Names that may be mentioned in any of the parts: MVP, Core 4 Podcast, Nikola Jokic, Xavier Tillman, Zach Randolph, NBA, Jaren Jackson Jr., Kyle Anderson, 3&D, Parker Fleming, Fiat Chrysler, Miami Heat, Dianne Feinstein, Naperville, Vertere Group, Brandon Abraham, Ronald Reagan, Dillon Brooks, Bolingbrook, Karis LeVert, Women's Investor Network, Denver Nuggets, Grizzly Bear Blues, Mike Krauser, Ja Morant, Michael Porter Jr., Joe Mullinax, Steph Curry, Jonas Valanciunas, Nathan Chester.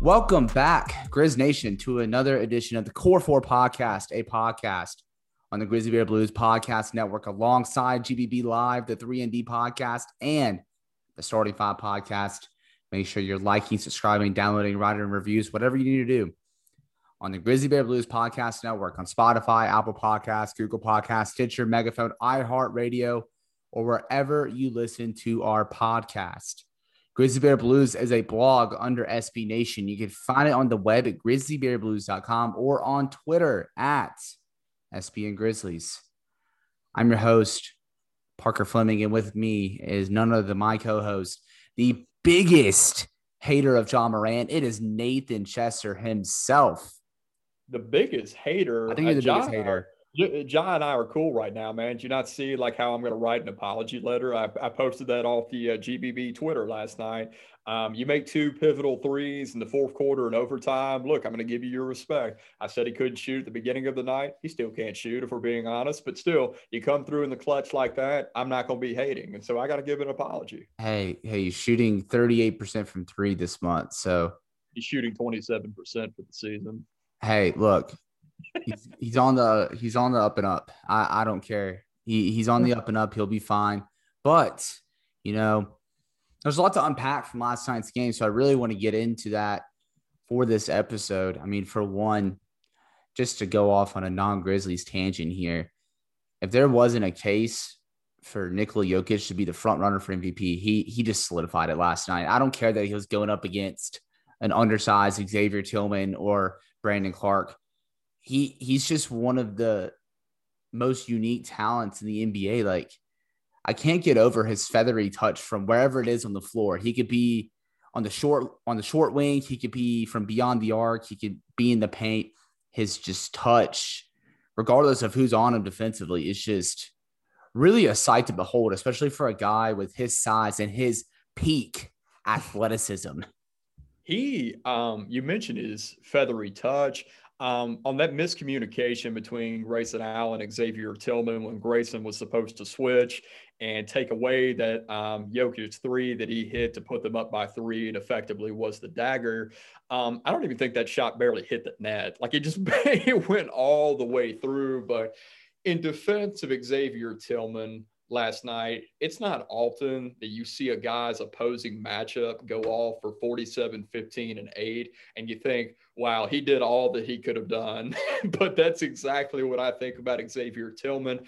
Welcome back, Grizz Nation, to another edition of the Core 4 Podcast, a podcast on the Grizzly Bear Blues Podcast Network alongside GBB Live, the 3ND Podcast, and the Starting 5 Podcast. Make sure you're liking, subscribing, downloading, writing reviews, whatever you need to do on the Grizzly Bear Blues Podcast Network on Spotify, Apple Podcasts, Google Podcasts, Stitcher, Megaphone, iHeartRadio, or wherever you listen to our podcast. Grizzly Bear Blues is a blog under SB Nation. You can find it on the web at grizzlybearblues.com or on Twitter at SB and Grizzlies. I'm your host, Parker Fleming, and with me is none other than my co-host, the biggest hater of Ja Morant. It is Nathan Chester himself. The biggest hater? I think you're the biggest hater. John and I are cool right now, man. Did you not see like how I'm going to write an apology letter? I posted that off the GBB Twitter last night. You make two pivotal threes in the fourth quarter and overtime. Look, I'm going to give you your respect. I said he couldn't shoot at the beginning of the night. He still can't shoot, if we're being honest. But still, you come through in the clutch like that, I'm not going to be hating. And so I got to give an apology. Hey, you're shooting 38% from three this month. So he's shooting 27% for the season. Hey, look. He's on the up and up. I don't care. He's on the up and up. He'll be fine. But, you know, there's a lot to unpack from last night's game, so I really want to get into that for this episode. I mean, for one, just to go off on a non-Grizzlies tangent here, if there wasn't a case for Nikola Jokic to be the front runner for MVP, he just solidified it last night. I don't care that he was going up against an undersized Xavier Tillman or Brandon Clark. He's just one of the most unique talents in the NBA. Like, I can't get over his feathery touch from wherever it is on the floor. He could be on the short wing. He could be from beyond the arc. He could be in the paint. His just touch, regardless of who's on him defensively, is just really a sight to behold, especially for a guy with his size and his peak athleticism. He, you mentioned his feathery touch. On that miscommunication between Grayson Allen and Xavier Tillman when Grayson was supposed to switch and take away that Jokic three that he hit to put them up by three and effectively was the dagger. I don't even think that shot barely hit the net. Like, it just it went all the way through. But in defense of Xavier Tillman last night, it's not often that you see a guy's opposing matchup go off for 47, 15, and 8, and you think, wow, he did all that he could have done. But that's exactly what I think about Xavier Tillman.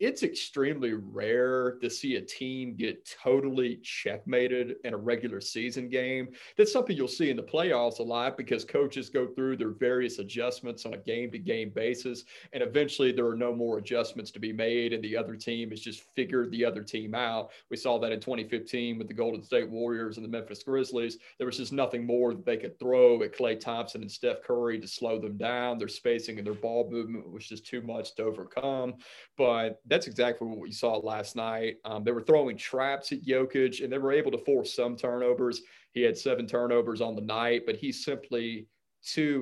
It's extremely rare to see a team get totally checkmated in a regular season game. That's something you'll see in the playoffs a lot because coaches go through their various adjustments on a game-to-game basis, and eventually there are no more adjustments to be made, and the other team has just figured the other team out. We saw that in 2015 with the Golden State Warriors and the Memphis Grizzlies. There was just nothing more that they could throw at Klay Thompson and Steph Curry to slow them down. Their spacing and their ball movement was just too much to overcome. But that's exactly what we saw last night. They were throwing traps at Jokic, and they were able to force some turnovers. He had 7 turnovers on the night, but he's simply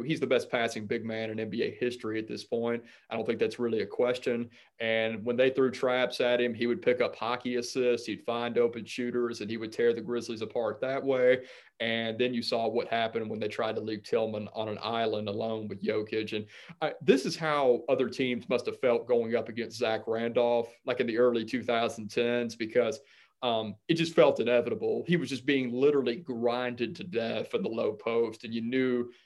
he's the best passing big man in NBA history at this point. I don't think that's really a question. And when they threw traps at him, he would pick up hockey assists. He'd find open shooters, and he would tear the Grizzlies apart that way. And then you saw what happened when they tried to leave Tillman on an island alone with Jokic. And this is how other teams must have felt going up against Zach Randolph, like in the early 2010s, because it just felt inevitable. He was just being literally grinded to death in the low post, and you knew –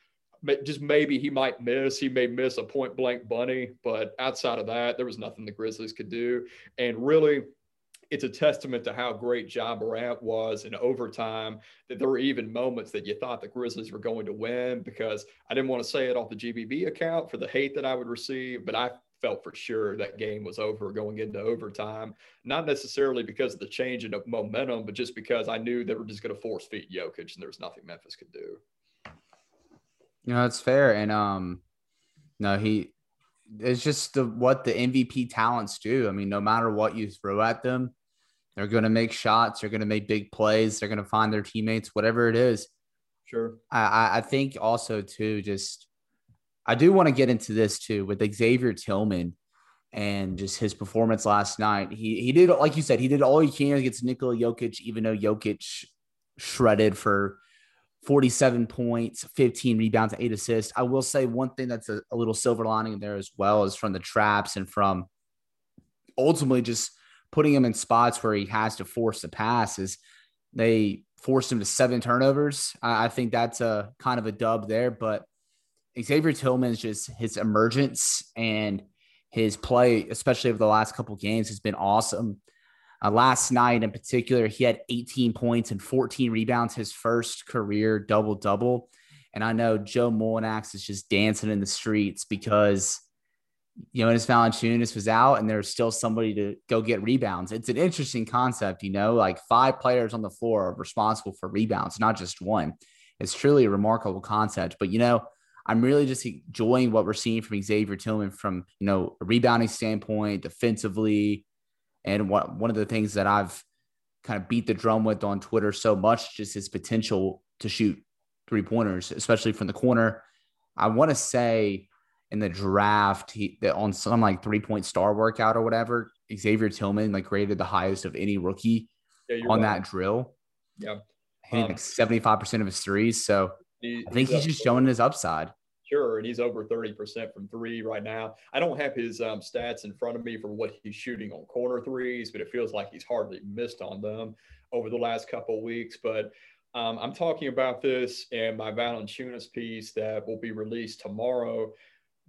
just maybe he might miss. He may miss a point-blank bunny, but outside of that, there was nothing the Grizzlies could do. And really, it's a testament to how great Ja Morant was in overtime that there were even moments that you thought the Grizzlies were going to win, because I didn't want to say it off the GBB account for the hate that I would receive, but I felt for sure that game was over going into overtime, not necessarily because of the change in momentum, but just because I knew they were just going to force feed Jokic and there was nothing Memphis could do. You know, it's fair. And no, it's just what the MVP talents do. I mean, no matter what you throw at them, they're going to make shots. They're going to make big plays. They're going to find their teammates, whatever it is. Sure. I think also too, just, I do want to get into this too with Xavier Tillman and just his performance last night. He did, like you said, he did all he can against Nikola Jokic, even though Jokic shredded for 47 points, 15 rebounds, 8 assists. I will say one thing that's a little silver lining in there as well is from the traps and from ultimately just putting him in spots where he has to force the pass is they forced him to 7 turnovers. I think that's a kind of a dub there, but Xavier Tillman's just his emergence and his play, especially over the last couple of games, has been awesome. Last night in particular, he had 18 points and 14 rebounds, his first career double-double. And I know Joe Mullinax is just dancing in the streets because Jonas Valanciunas was out and there's still somebody to go get rebounds. It's an interesting concept, you know, like 5 players on the floor are responsible for rebounds, not just one. It's truly a remarkable concept. But, you know, I'm really just enjoying what we're seeing from Xavier Tillman from, you know, a rebounding standpoint, defensively. And one of the things that I've kind of beat the drum with on Twitter so much, just his potential to shoot 3-pointers, especially from the corner. I want to say in the draft, that on some like 3-point star workout or whatever, Xavier Tillman like rated the highest of any rookie on right. That drill. Yeah. Hitting like 75% of his threes. So I think he's just showing his upside. Sure, and he's over 30% from 3 right now. I don't have his stats in front of me for what he's shooting on corner threes, but it feels like he's hardly missed on them over the last couple of weeks. But I'm talking about this in my Valanciunas piece that will be released tomorrow.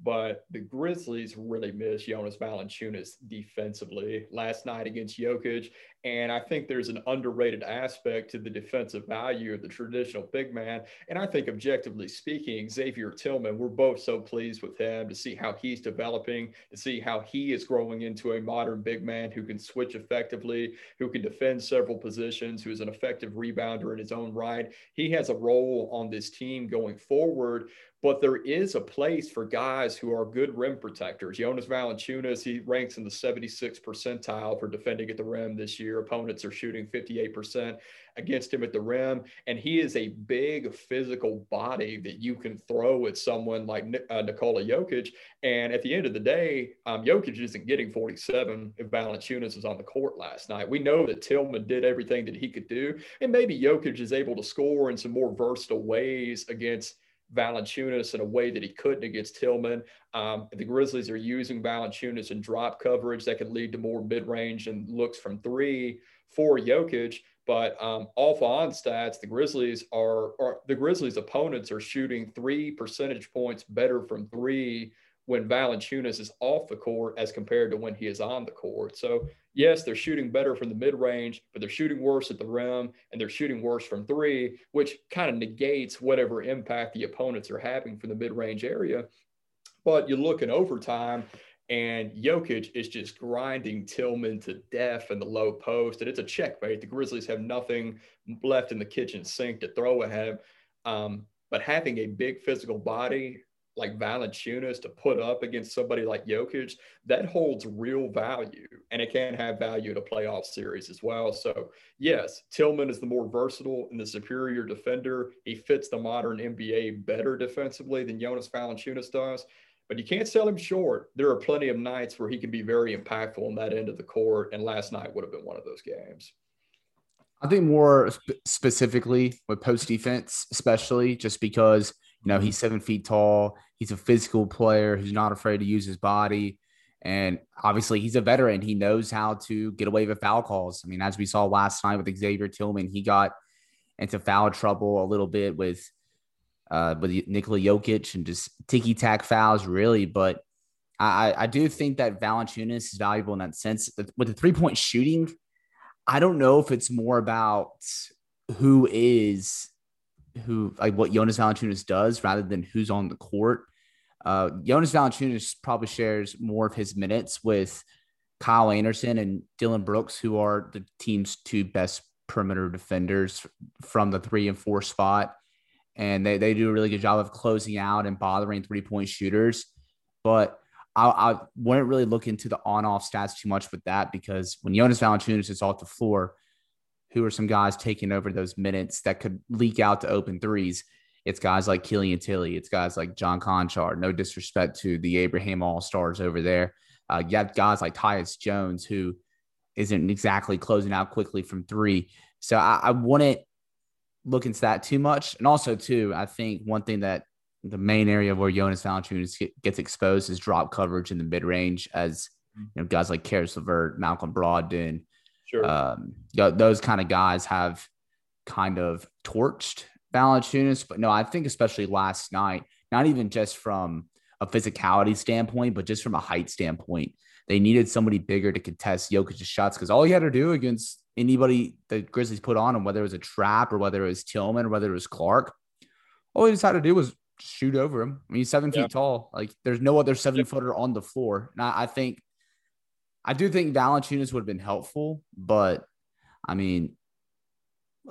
But the Grizzlies really miss Jonas Valanciunas defensively last night against Jokic. And I think there's an underrated aspect to the defensive value of the traditional big man. And I think objectively speaking, Xavier Tillman, we're both so pleased with him to see how he's developing, to see how he is growing into a modern big man who can switch effectively, who can defend several positions, who is an effective rebounder in his own right. He has a role on this team going forward. But there is a place for guys who are good rim protectors. Jonas Valanciunas, he ranks in the 76th percentile for defending at the rim this year. Opponents are shooting 58% against him at the rim. And he is a big physical body that you can throw at someone like Nikola Jokic. And at the end of the day, Jokic isn't getting 47 if Valanciunas was on the court last night. We know that Tillman did everything that he could do. And maybe Jokic is able to score in some more versatile ways against Valanciunas in a way that he couldn't against Tillman. The Grizzlies are using Valanciunas in drop coverage that can lead to more mid-range and looks from 3 for Jokic. But off on stats, the Grizzlies' opponents are shooting 3 percentage points better from 3 when Valanciunas is off the court as compared to when he is on the court. So yes, they're shooting better from the mid-range, but they're shooting worse at the rim and they're shooting worse from 3, which kind of negates whatever impact the opponents are having from the mid-range area. But you look in overtime and Jokic is just grinding Tillman to death in the low post. And it's a checkmate. The Grizzlies have nothing left in the kitchen sink to throw at him. But having a big physical body like Valanciunas to put up against somebody like Jokic, that holds real value, and it can have value in a playoff series as well. So yes, Tillman is the more versatile and the superior defender. He fits the modern NBA better defensively than Jonas Valanciunas does, but you can't sell him short. There are plenty of nights where he can be very impactful on that end of the court, and last night would have been one of those games. I think more specifically with post defense, especially just because you know, he's 7 feet tall. He's a physical player who's not afraid to use his body. And obviously, he's a veteran. He knows how to get away with foul calls. I mean, as we saw last night with Xavier Tillman, he got into foul trouble a little bit with Nikola Jokic and just ticky-tack fouls, really. But I do think that Valanciunas is valuable in that sense. With the three-point shooting, I don't know if it's more about what Jonas Valanciunas does rather than who's on the court. Jonas Valanciunas probably shares more of his minutes with Kyle Anderson and Dillon Brooks, who are the team's 2 best perimeter defenders from the 3 and 4 spot. and they do a really good job of closing out and bothering three-point shooters. But I wouldn't really look into the on-off stats too much with that, because when Jonas Valanciunas is off the floor, who are some guys taking over those minutes that could leak out to open threes? It's guys like Killian Tilly. It's guys like John Conchar. No disrespect to the Abraham All-Stars over there. You have guys like Tyus Jones, who isn't exactly closing out quickly from three. So I wouldn't look into that too much. And also, too, I think one thing that the main area where Jonas Valanciunas gets exposed is drop coverage in the mid-range, as you know, guys like Karis LeVert, Malcolm Brogdon, those kind of guys have kind of torched Valanciunas. But no, I think especially last night, not even just from a physicality standpoint, but just from a height standpoint, they needed somebody bigger to contest Jokic's shots, because all he had to do against anybody the Grizzlies put on him, whether it was a trap or whether it was Tillman or whether it was Clark, all he just had to do was shoot over him. I mean, he's 7 feet tall. Like, there's no other 7-footer on the floor. And I do think Valanciunas would have been helpful, but I mean,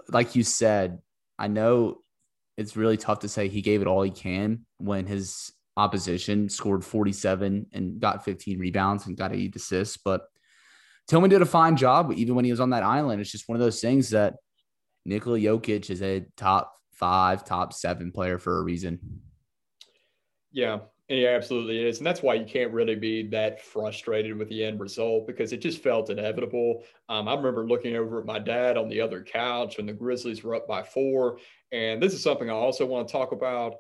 like you said, I know it's really tough to say he gave it all he can when his opposition scored 47 and got 15 rebounds and got 8 assists, but Tillman did a fine job even when he was on that island. It's just one of those things that Nikola Jokic is a top 5, top 7 player for a reason. Yeah, absolutely is. And that's why you can't really be that frustrated with the end result, because it just felt inevitable. I remember looking over at my dad on the other couch when the Grizzlies were up by 4. And this is something I also want to talk about.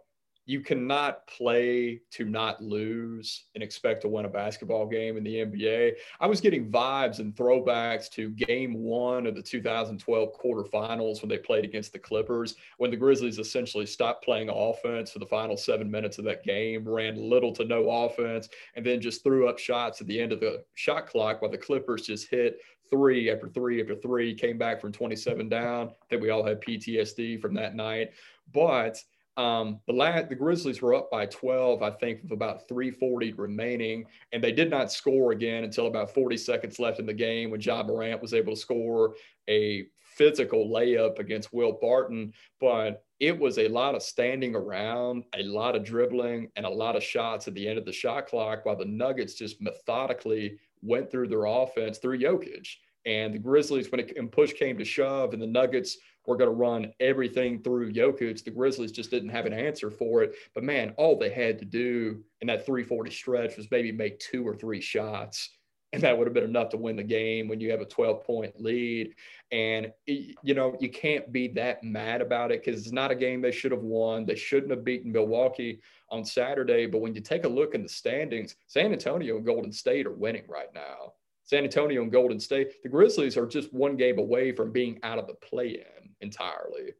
You cannot play to not lose and expect to win a basketball game in the NBA. I was getting vibes and throwbacks to Game 1 of the 2012 quarterfinals when they played against the Clippers, when the Grizzlies essentially stopped playing offense for the final 7 minutes of that game, ran little to no offense, and then just threw up shots at the end of the shot clock while the Clippers just hit three after three after three, came back from 27 down. I think we all had PTSD from that night. But the Grizzlies were up by 12, I think, with about 3:40 remaining, and they did not score again until about 40 seconds left in the game when Ja Morant was able to score a physical layup against Will Barton. But it was a lot of standing around, a lot of dribbling, and a lot of shots at the end of the shot clock while the Nuggets just methodically went through their offense through Jokic. And the Grizzlies, when push came to shove and the Nuggets were going to run everything through Jokic, the Grizzlies just didn't have an answer for it. But, man, all they had to do in that 3:40 stretch was maybe make 2 or 3 shots, and that would have been enough to win the game when you have a 12-point lead. And, you know, you can't be that mad about it, because it's not a game they should have won. They shouldn't have beaten Milwaukee on Saturday. But when you take a look in the standings, San Antonio and Golden State are winning right now. San Antonio and Golden State, the Grizzlies are just 1 game away from being out of the play-in entirely.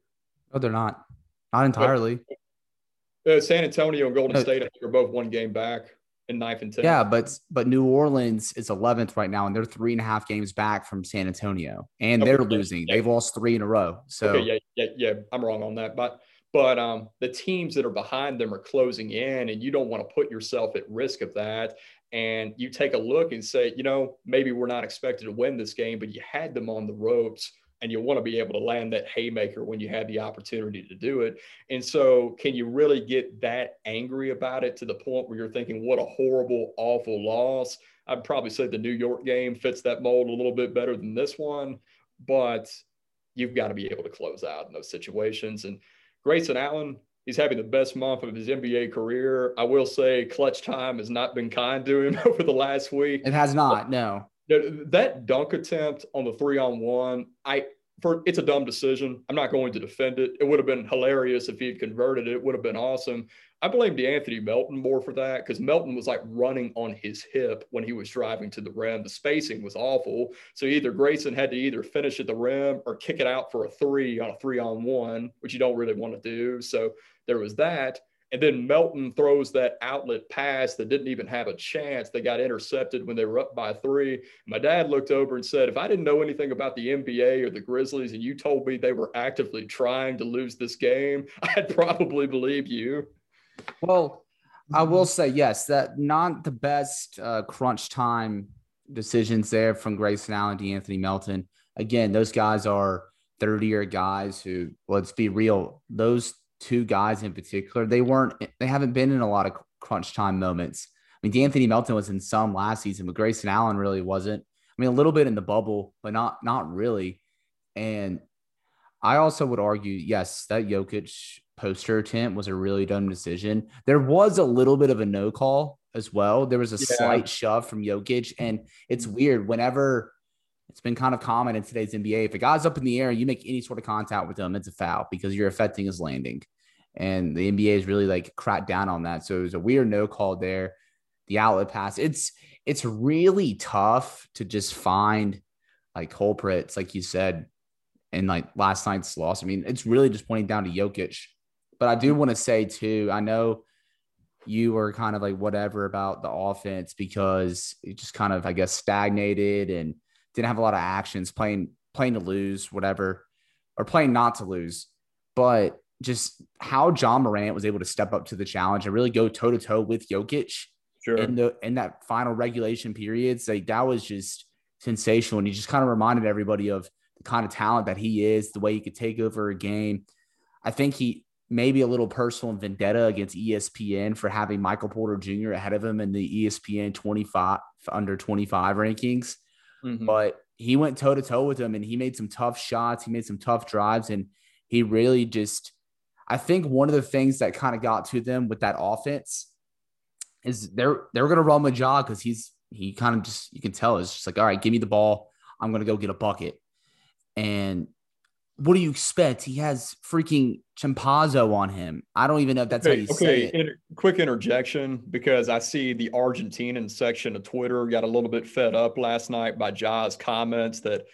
No, they're not. Not entirely. San Antonio and Golden State, I think, are both 1 game back in 9th and 10th. Yeah, but New Orleans is 11th right now, and they're 3.5 games back from San Antonio, and they're losing. Yeah. They've lost 3 in a row. So yeah, I'm wrong on that, but the teams that are behind them are closing in, and you don't want to put yourself at risk of that. And you take a look and say, you know, maybe we're not expected to win this game, but you had them on the ropes, and you want to be able to land that haymaker when you have the opportunity to do it. And so can you really get that angry about it to the point where you're thinking, what a horrible, awful loss? I'd probably say the New York game fits that mold a little bit better than this one, but you've got to be able to close out in those situations. And Grayson Allen, he's having the best month of his NBA career. I will say clutch time has not been kind to him over the last week. It has not, no. That dunk attempt on the 3-on-1, it's a dumb decision. I'm not going to defend it. It would have been hilarious if he had converted it. It would have been awesome. I blame De'Anthony Melton more for that, because Melton was like running on his hip when he was driving to the rim. The spacing was awful. So either Grayson had to either finish at the rim or kick it out for a 3 on a 3-on-1, which you don't really want to do. So there was that. And then Melton throws that outlet pass that didn't even have a chance. They got intercepted when they were up by 3. My dad looked over and said, if I didn't know anything about the NBA or the Grizzlies and you told me they were actively trying to lose this game, I'd probably believe you. Well, I will say, yes, that not the best crunch time decisions there from Grayson Allen, De'Anthony Melton. Again, those guys are 30-year guys who, let's be real, those two guys in particular, they haven't been in a lot of crunch time moments. I mean, De'Anthony Melton was in some last season, but Grayson Allen really wasn't. I mean, a little bit in the bubble, but not really. And I also would argue, yes, that Jokic poster attempt was a really dumb decision. There was a little bit of a no call as well. There was a slight shove from Jokic, and it's weird. Whenever it's been kind of common in today's NBA, if a guy's up in the air, you make any sort of contact with him, it's a foul because you're affecting his landing. And the NBA is really like cracked down on that. So it was a weird no call there. The outlet pass. It's really tough to just find like culprits, like you said, and like last night's loss. I mean, it's really just pointing down to Jokic. But I do want to say too, I know you were kind of like whatever about the offense because it just kind of, I guess, stagnated and didn't have a lot of actions, playing to lose, whatever, or playing not to lose. But just how Ja Morant was able to step up to the challenge and really go toe-to-toe with Jokic. Sure. In that final regulation periods, like that was just sensational. And he just kind of reminded everybody of the kind of talent that he is, the way he could take over a game. I think he maybe a little personal vendetta against ESPN for having Michael Porter Jr. ahead of him in the ESPN 25 under 25 rankings. Mm-hmm. But he went toe to toe with him and he made some tough shots. He made some tough drives. And he really just, I think one of the things that kind of got to them with that offense is they're going to run with Ja because he kind of just, you can tell, it's just like, all right, give me the ball. I'm going to go get a bucket. And what do you expect? He has freaking Campazzo on him. I don't even know if that's how you say it. Quick interjection, because I see the Argentinian section of Twitter got a little bit fed up last night by Ja's comments that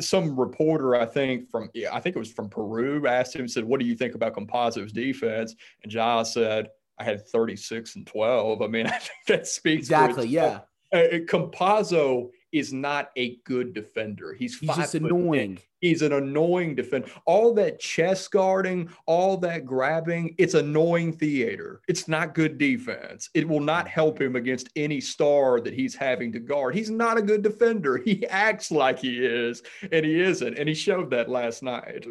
some reporter, I think it was from Peru, asked him, said, what do you think about Campazzo's defense? And Ja said, I had 36 and 12. I mean, I think that speaks exactly. Yeah, Campazzo is not a good defender. He's just annoying. He's an annoying defender. All that chest guarding, all that grabbing, it's annoying theater. It's not good defense. It will not help him against any star that he's having to guard. He's not a good defender. He acts like he is, and he isn't. And he showed that last night.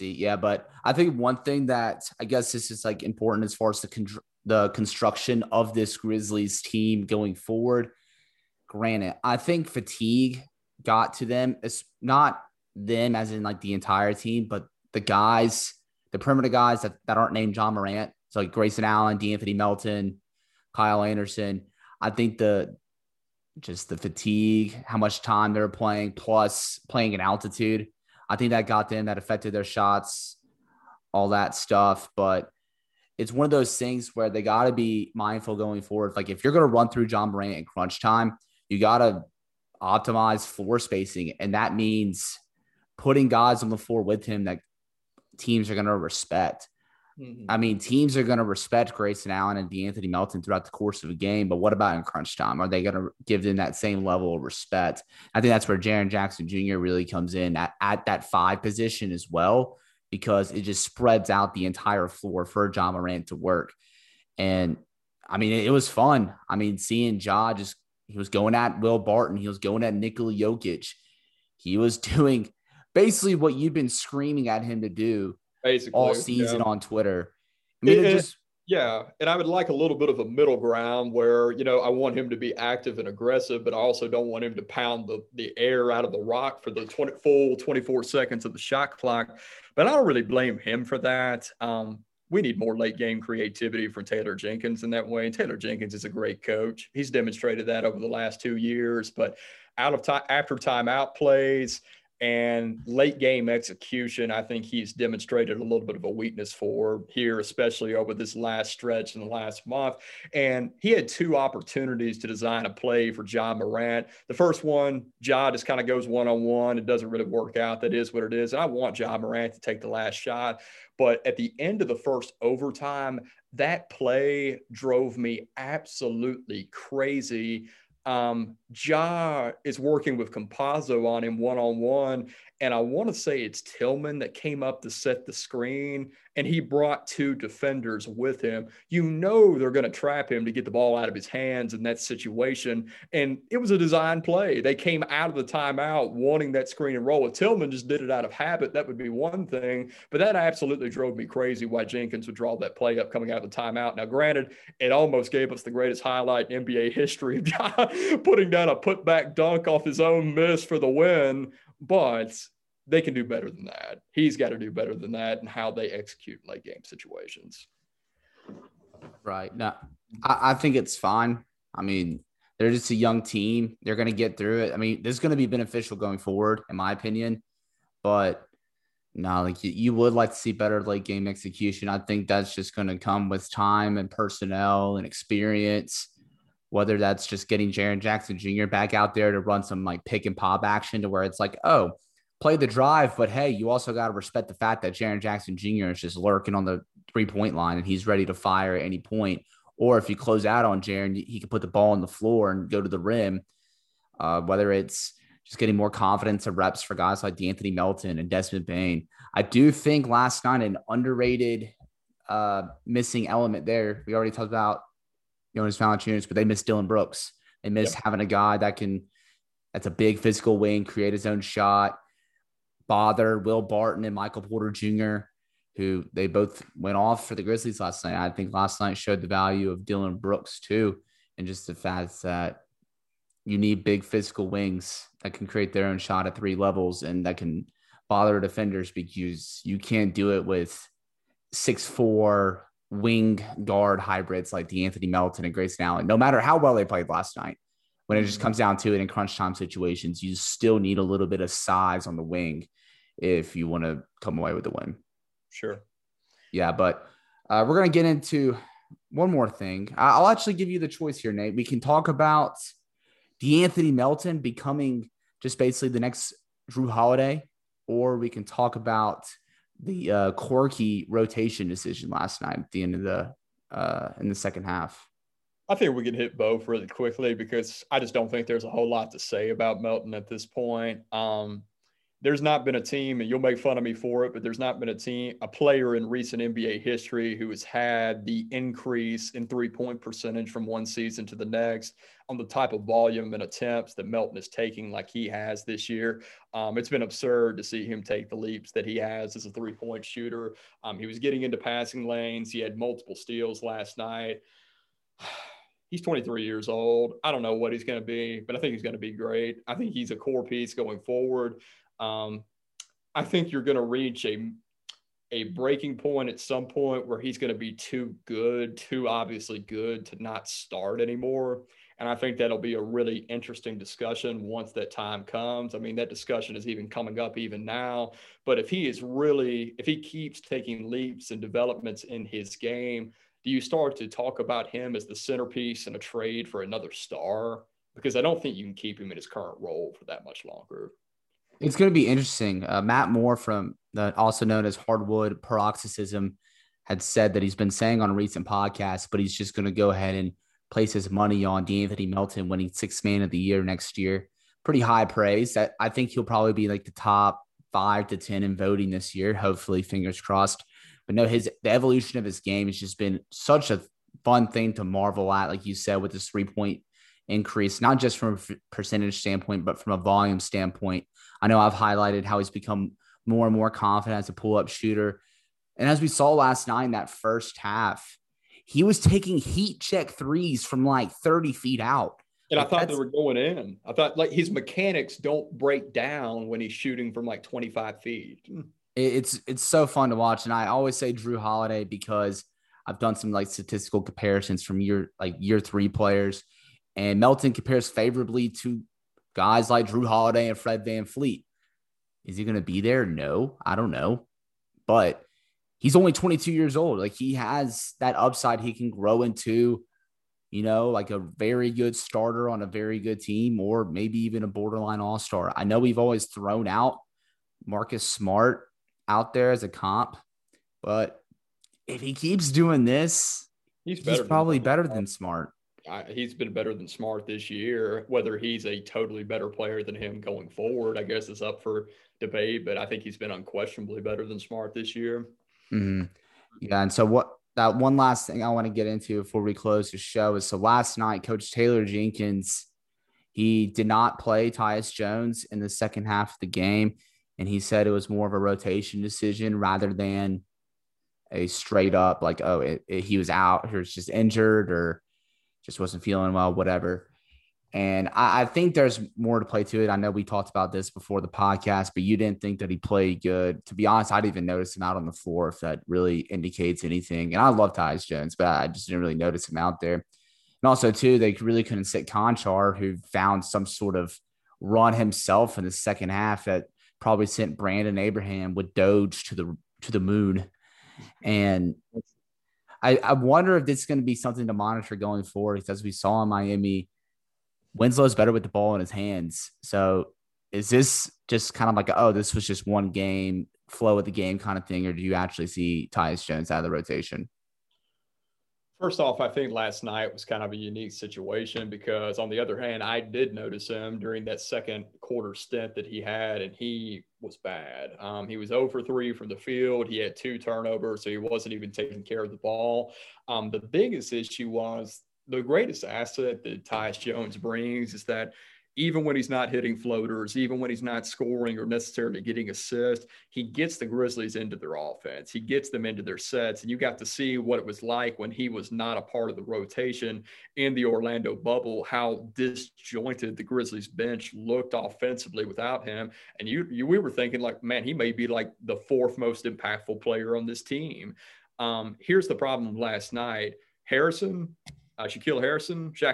Yeah, but I think one thing that I guess this is like important as far as the construction of this Grizzlies team going forward. Granted, I think fatigue got to them. It's not them as in like the entire team, but the guys, the perimeter guys that aren't named Ja Morant, so like Grayson Allen, De'Anthony Melton, Kyle Anderson. I think the fatigue, how much time they're playing, plus playing in altitude. I think that got them, that affected their shots, all that stuff. But it's one of those things where they got to be mindful going forward. Like if you're going to run through Ja Morant in crunch time, you got to optimize floor spacing. And that means putting guys on the floor with him that teams are going to respect. Mm-hmm. I mean, teams are going to respect Grayson Allen and De'Anthony Melton throughout the course of a game. But what about in crunch time? Are they going to give them that same level of respect? I think that's where Jaren Jackson Jr. really comes in at that 5 position as well, because it just spreads out the entire floor for Ja Morant to work. And I mean, it was fun. I mean, seeing Ja just, he was going at Will Barton. He was going at Nikola Jokic. He was doing basically what you've been screaming at him to do. Basically, all season on Twitter. I mean, and I would like a little bit of a middle ground where, you know, I want him to be active and aggressive, but I also don't want him to pound the air out of the rock for the full 24 seconds of the shot clock. But I don't really blame him for that. We need more late game creativity for Taylor Jenkins in that way. And Taylor Jenkins is a great coach. He's demonstrated that over the last 2 years. But out of time, after timeout plays, and late game execution, I think he's demonstrated a little bit of a weakness for here, especially over this last stretch in the last month. And he had 2 opportunities to design a play for Ja Morant. The first one, Ja just kind of goes one-on-one. It doesn't really work out. That is what it is. And I want Ja Morant to take the last shot. But at the end of the first overtime, that play drove me absolutely crazy. Ja is working with Campazzo on him one-on-one, and I want to say it's Tillman that came up to set the screen, and he brought two defenders with him. You know they're going to trap him to get the ball out of his hands in that situation, and it was a design play. They came out of the timeout wanting that screen and roll. If Tillman just did it out of habit, that would be one thing, but that absolutely drove me crazy why Jenkins would draw that play up coming out of the timeout. Now, granted, it almost gave us the greatest highlight in NBA history of Ja putting down a putback dunk off his own miss for the win, but they can do better than that. He's got to do better than that and how they execute in late game situations. Right. No, I think it's fine. I mean, they're just a young team. They're going to get through it. I mean, this is going to be beneficial going forward, in my opinion, but no, like you would like to see better late game execution. I think that's just going to come with time and personnel and experience. Whether that's just getting Jaren Jackson Jr. back out there to run some like pick and pop action to where it's like, oh, play the drive. But hey, you also got to respect the fact that Jaren Jackson Jr. is just lurking on the 3-point line and he's ready to fire at any point. Or if you close out on Jaren, he can put the ball on the floor and go to the rim. Whether it's just getting more confidence and reps for guys like De'Anthony Melton and Desmond Bain. I do think last night an underrated missing element there. We already talked about Jonas Valanciunas, but they miss Dillon Brooks. They miss having a guy that's a big physical wing, create his own shot, bother Will Barton and Michael Porter Jr., who they both went off for the Grizzlies last night. I think last night showed the value of Dillon Brooks too, and just the fact that you need big physical wings that can create their own shot at three levels and that can bother defenders because you can't do it with 6'4", wing guard hybrids like De'Anthony Melton and Grayson Allen, no matter how well they played last night. When it just comes down to it in crunch time situations, you still need a little bit of size on the wing if you want to come away with the win. Sure. Yeah, but we're going to get into one more thing. I'll actually give you the choice here, Nate. We can talk about De'Anthony Melton becoming just basically the next Jrue Holiday, or we can talk about the quirky rotation decision last night at the end of the in the second half. I think we can hit both really quickly because I just don't think there's a whole lot to say about Melton at this point. There's not been a team, and you'll make fun of me for it, but there's not been a player in recent NBA history who has had the increase in three-point percentage from one season to the next on the type of volume and attempts that Melton is taking like he has this year. It's been absurd to see him take the leaps that he has as a three-point shooter. He was getting into passing lanes. He had multiple steals last night. He's 23 years old. I don't know what he's going to be, but I think he's going to be great. I think he's a core piece going forward. I think you're going to reach a breaking point at some point where he's going to be too obviously good to not start anymore. And I think that'll be a really interesting discussion once that time comes. I mean, that discussion is even coming up even now, but if he keeps taking leaps and developments in his game, do you start to talk about him as the centerpiece in a trade for another star? Because I don't think you can keep him in his current role for that much longer. It's going to be interesting. Matt Moore, from also known as Hardwood Paroxysm, had said that he's been saying on recent podcasts, but he's just going to go ahead and place his money on De'Anthony Melton winning Sixth Man of the Year next year. Pretty high praise. That I think he'll probably be like the top 5 to 10 in voting this year. Hopefully, fingers crossed. But no, the evolution of his game has just been such a fun thing to marvel at, like you said, with this 3-point increase, not just from a percentage standpoint, but from a volume standpoint. I know I've highlighted how he's become more and more confident as a pull-up shooter. And as we saw last night in that first half, he was taking heat check threes from like 30 feet out. And I thought they were going in. I thought like his mechanics don't break down when he's shooting from like 25 feet. It's so fun to watch. And I always say Jrue Holiday because I've done some like statistical comparisons from year three players. And Melton compares favorably to guys like Jrue Holiday and Fred VanVleet. Is he going to be there? No, I don't know. But he's only 22 years old. Like, he has that upside he can grow into, you know, like a very good starter on a very good team, or maybe even a borderline all-star. I know we've always thrown out Marcus Smart out there as a comp, but if he keeps doing this, he's probably better than Smart. he's been better than Smart this year. Whether he's a totally better player than him going forward, I guess, is up for debate, but I think he's been unquestionably better than Smart this year. Mm-hmm. Yeah. And so that one last thing I want to get into before we close the show is, so last night, Coach Taylor Jenkins, he did not play Tyus Jones in the second half of the game. And he said it was more of a rotation decision rather than a straight up like, oh, he was out, he was just injured or just wasn't feeling well, whatever. And I think there's more to play to it. I know we talked about this before the podcast, but you didn't think that he played good. To be honest, I didn't even notice him out on the floor, if that really indicates anything. And I love Tyus Jones, but I just didn't really notice him out there. And also, too, they really couldn't sit Conchar, who found some sort of run himself in the second half that probably sent Brandon Abraham with Doge to the moon. And I wonder if this is going to be something to monitor going forward, because we saw in Miami, Winslow's better with the ball in his hands. So is this just kind of like, oh, this was just one game, flow of the game kind of thing, or do you actually see Tyus Jones out of the rotation? First off, I think last night was kind of a unique situation because, on the other hand, I did notice him during that second quarter stint that he had, and he was bad. He was 0 for 3 from the field. He had 2 turnovers, so he wasn't even taking care of the ball. The biggest issue was the greatest asset that Tyus Jones brings is that even when he's not hitting floaters, even when he's not scoring or necessarily getting assists, he gets the Grizzlies into their offense. He gets them into their sets. And you got to see what it was like when he was not a part of the rotation in the Orlando bubble, how disjointed the Grizzlies bench looked offensively without him. And we were thinking like, man, he may be like the 4th most impactful player on this team. Here's the problem last night. Shaq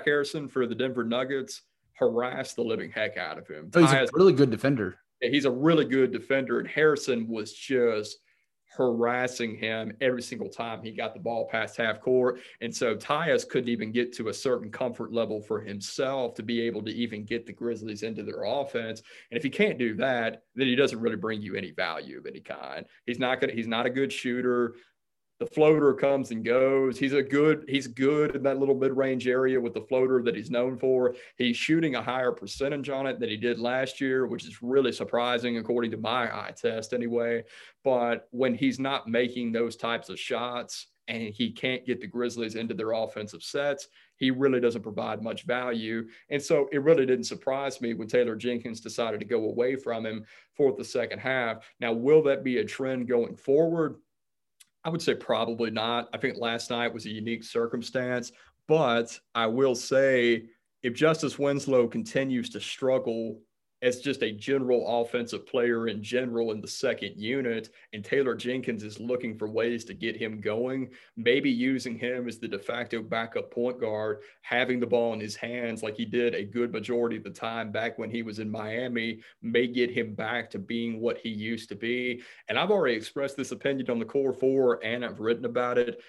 Harrison for the Denver Nuggets harassed the living heck out of him. Oh, he's a really good defender. He's a really good defender, and Harrison was just harassing him every single time he got the ball past half court. And so Tyus couldn't even get to a certain comfort level for himself to be able to even get the Grizzlies into their offense. And if he can't do that, then he doesn't really bring you any value of any kind. He's not a good shooter. The floater comes and goes. He's good in that little mid-range area with the floater that he's known for. He's shooting a higher percentage on it than he did last year, which is really surprising according to my eye test anyway. But when he's not making those types of shots and he can't get the Grizzlies into their offensive sets, he really doesn't provide much value. And so it really didn't surprise me when Taylor Jenkins decided to go away from him for the second half. Now, will that be a trend going forward? I would say probably not. I think last night was a unique circumstance, but I will say if Justice Winslow continues to struggle as just a general offensive player in general in the second unit, and Taylor Jenkins is looking for ways to get him going, maybe using him as the de facto backup point guard, having the ball in his hands like he did a good majority of the time back when he was in Miami, may get him back to being what he used to be. And I've already expressed this opinion on the Core Four, and I've written about it.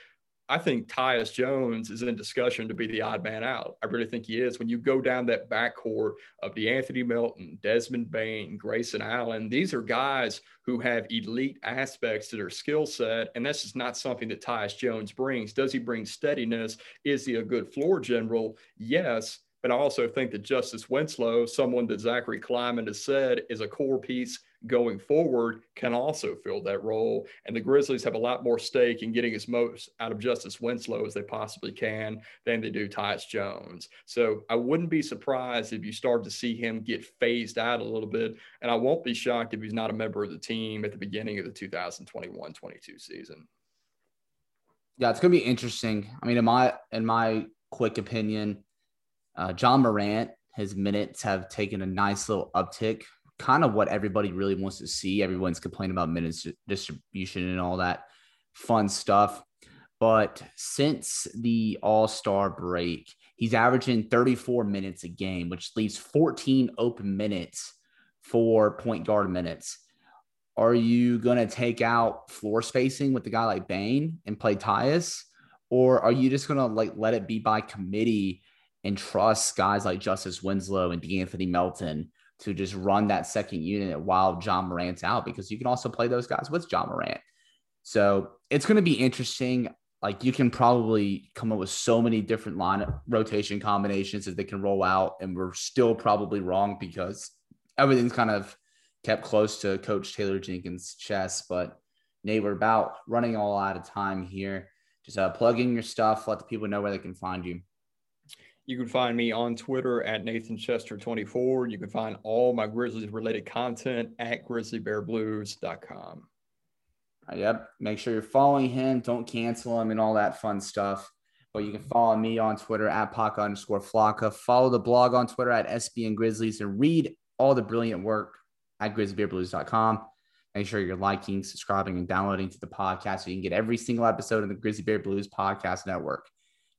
I think Tyus Jones is in discussion to be the odd man out. I really think he is. When you go down that backcourt of De'Anthony Melton, Desmond Bain, Grayson Allen, these are guys who have elite aspects to their skill set, and that's just not something that Tyus Jones brings. Does he bring steadiness? Is he a good floor general? Yes. But I also think that Justice Winslow, someone that Zachary Kleiman has said is a core piece going forward, can also fill that role. And the Grizzlies have a lot more stake in getting as most out of Justice Winslow as they possibly can than they do Tyus Jones. So I wouldn't be surprised if you start to see him get phased out a little bit. And I won't be shocked if he's not a member of the team at the beginning of the 2021-22 season. Yeah, it's going to be interesting. I mean, in my quick opinion, Ja Morant, his minutes have taken a nice little uptick, kind of what everybody really wants to see. Everyone's complaining about minutes distribution and all that fun stuff. But since the All-Star break, he's averaging 34 minutes a game, which leaves 14 open minutes for point guard minutes. Are you going to take out floor spacing with a guy like Bain and play Tyus? Or are you just going to like let it be by committee and trust guys like Justice Winslow and De'Anthony Melton to just run that second unit while John Morant's out, because you can also play those guys with John Morant. So it's going to be interesting. Like, you can probably come up with so many different line rotation combinations that they can roll out, and we're still probably wrong because everything's kind of kept close to Coach Taylor Jenkins' chest. But, Nate, we're about running all out of time here. Just plug in your stuff. Let the people know where they can find you. You can find me on Twitter at NathanChester24. You can find all my Grizzlies-related content at grizzlybearblues.com. Yep. Make sure you're following him. Don't cancel him and all that fun stuff. But you can follow me on Twitter at Paca_Flocka. Follow the blog on Twitter at SBN Grizzlies and read all the brilliant work at grizzlybearblues.com. Make sure you're liking, subscribing, and downloading to the podcast so you can get every single episode of the Grizzly Bear Blues Podcast Network,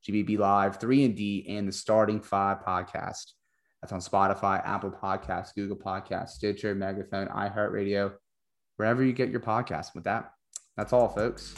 GBB Live, 3&D, and the Starting Five Podcast. That's on Spotify, Apple Podcasts, Google Podcasts, Stitcher, Megaphone, iHeartRadio, wherever you get your podcast. With that, that's all, folks.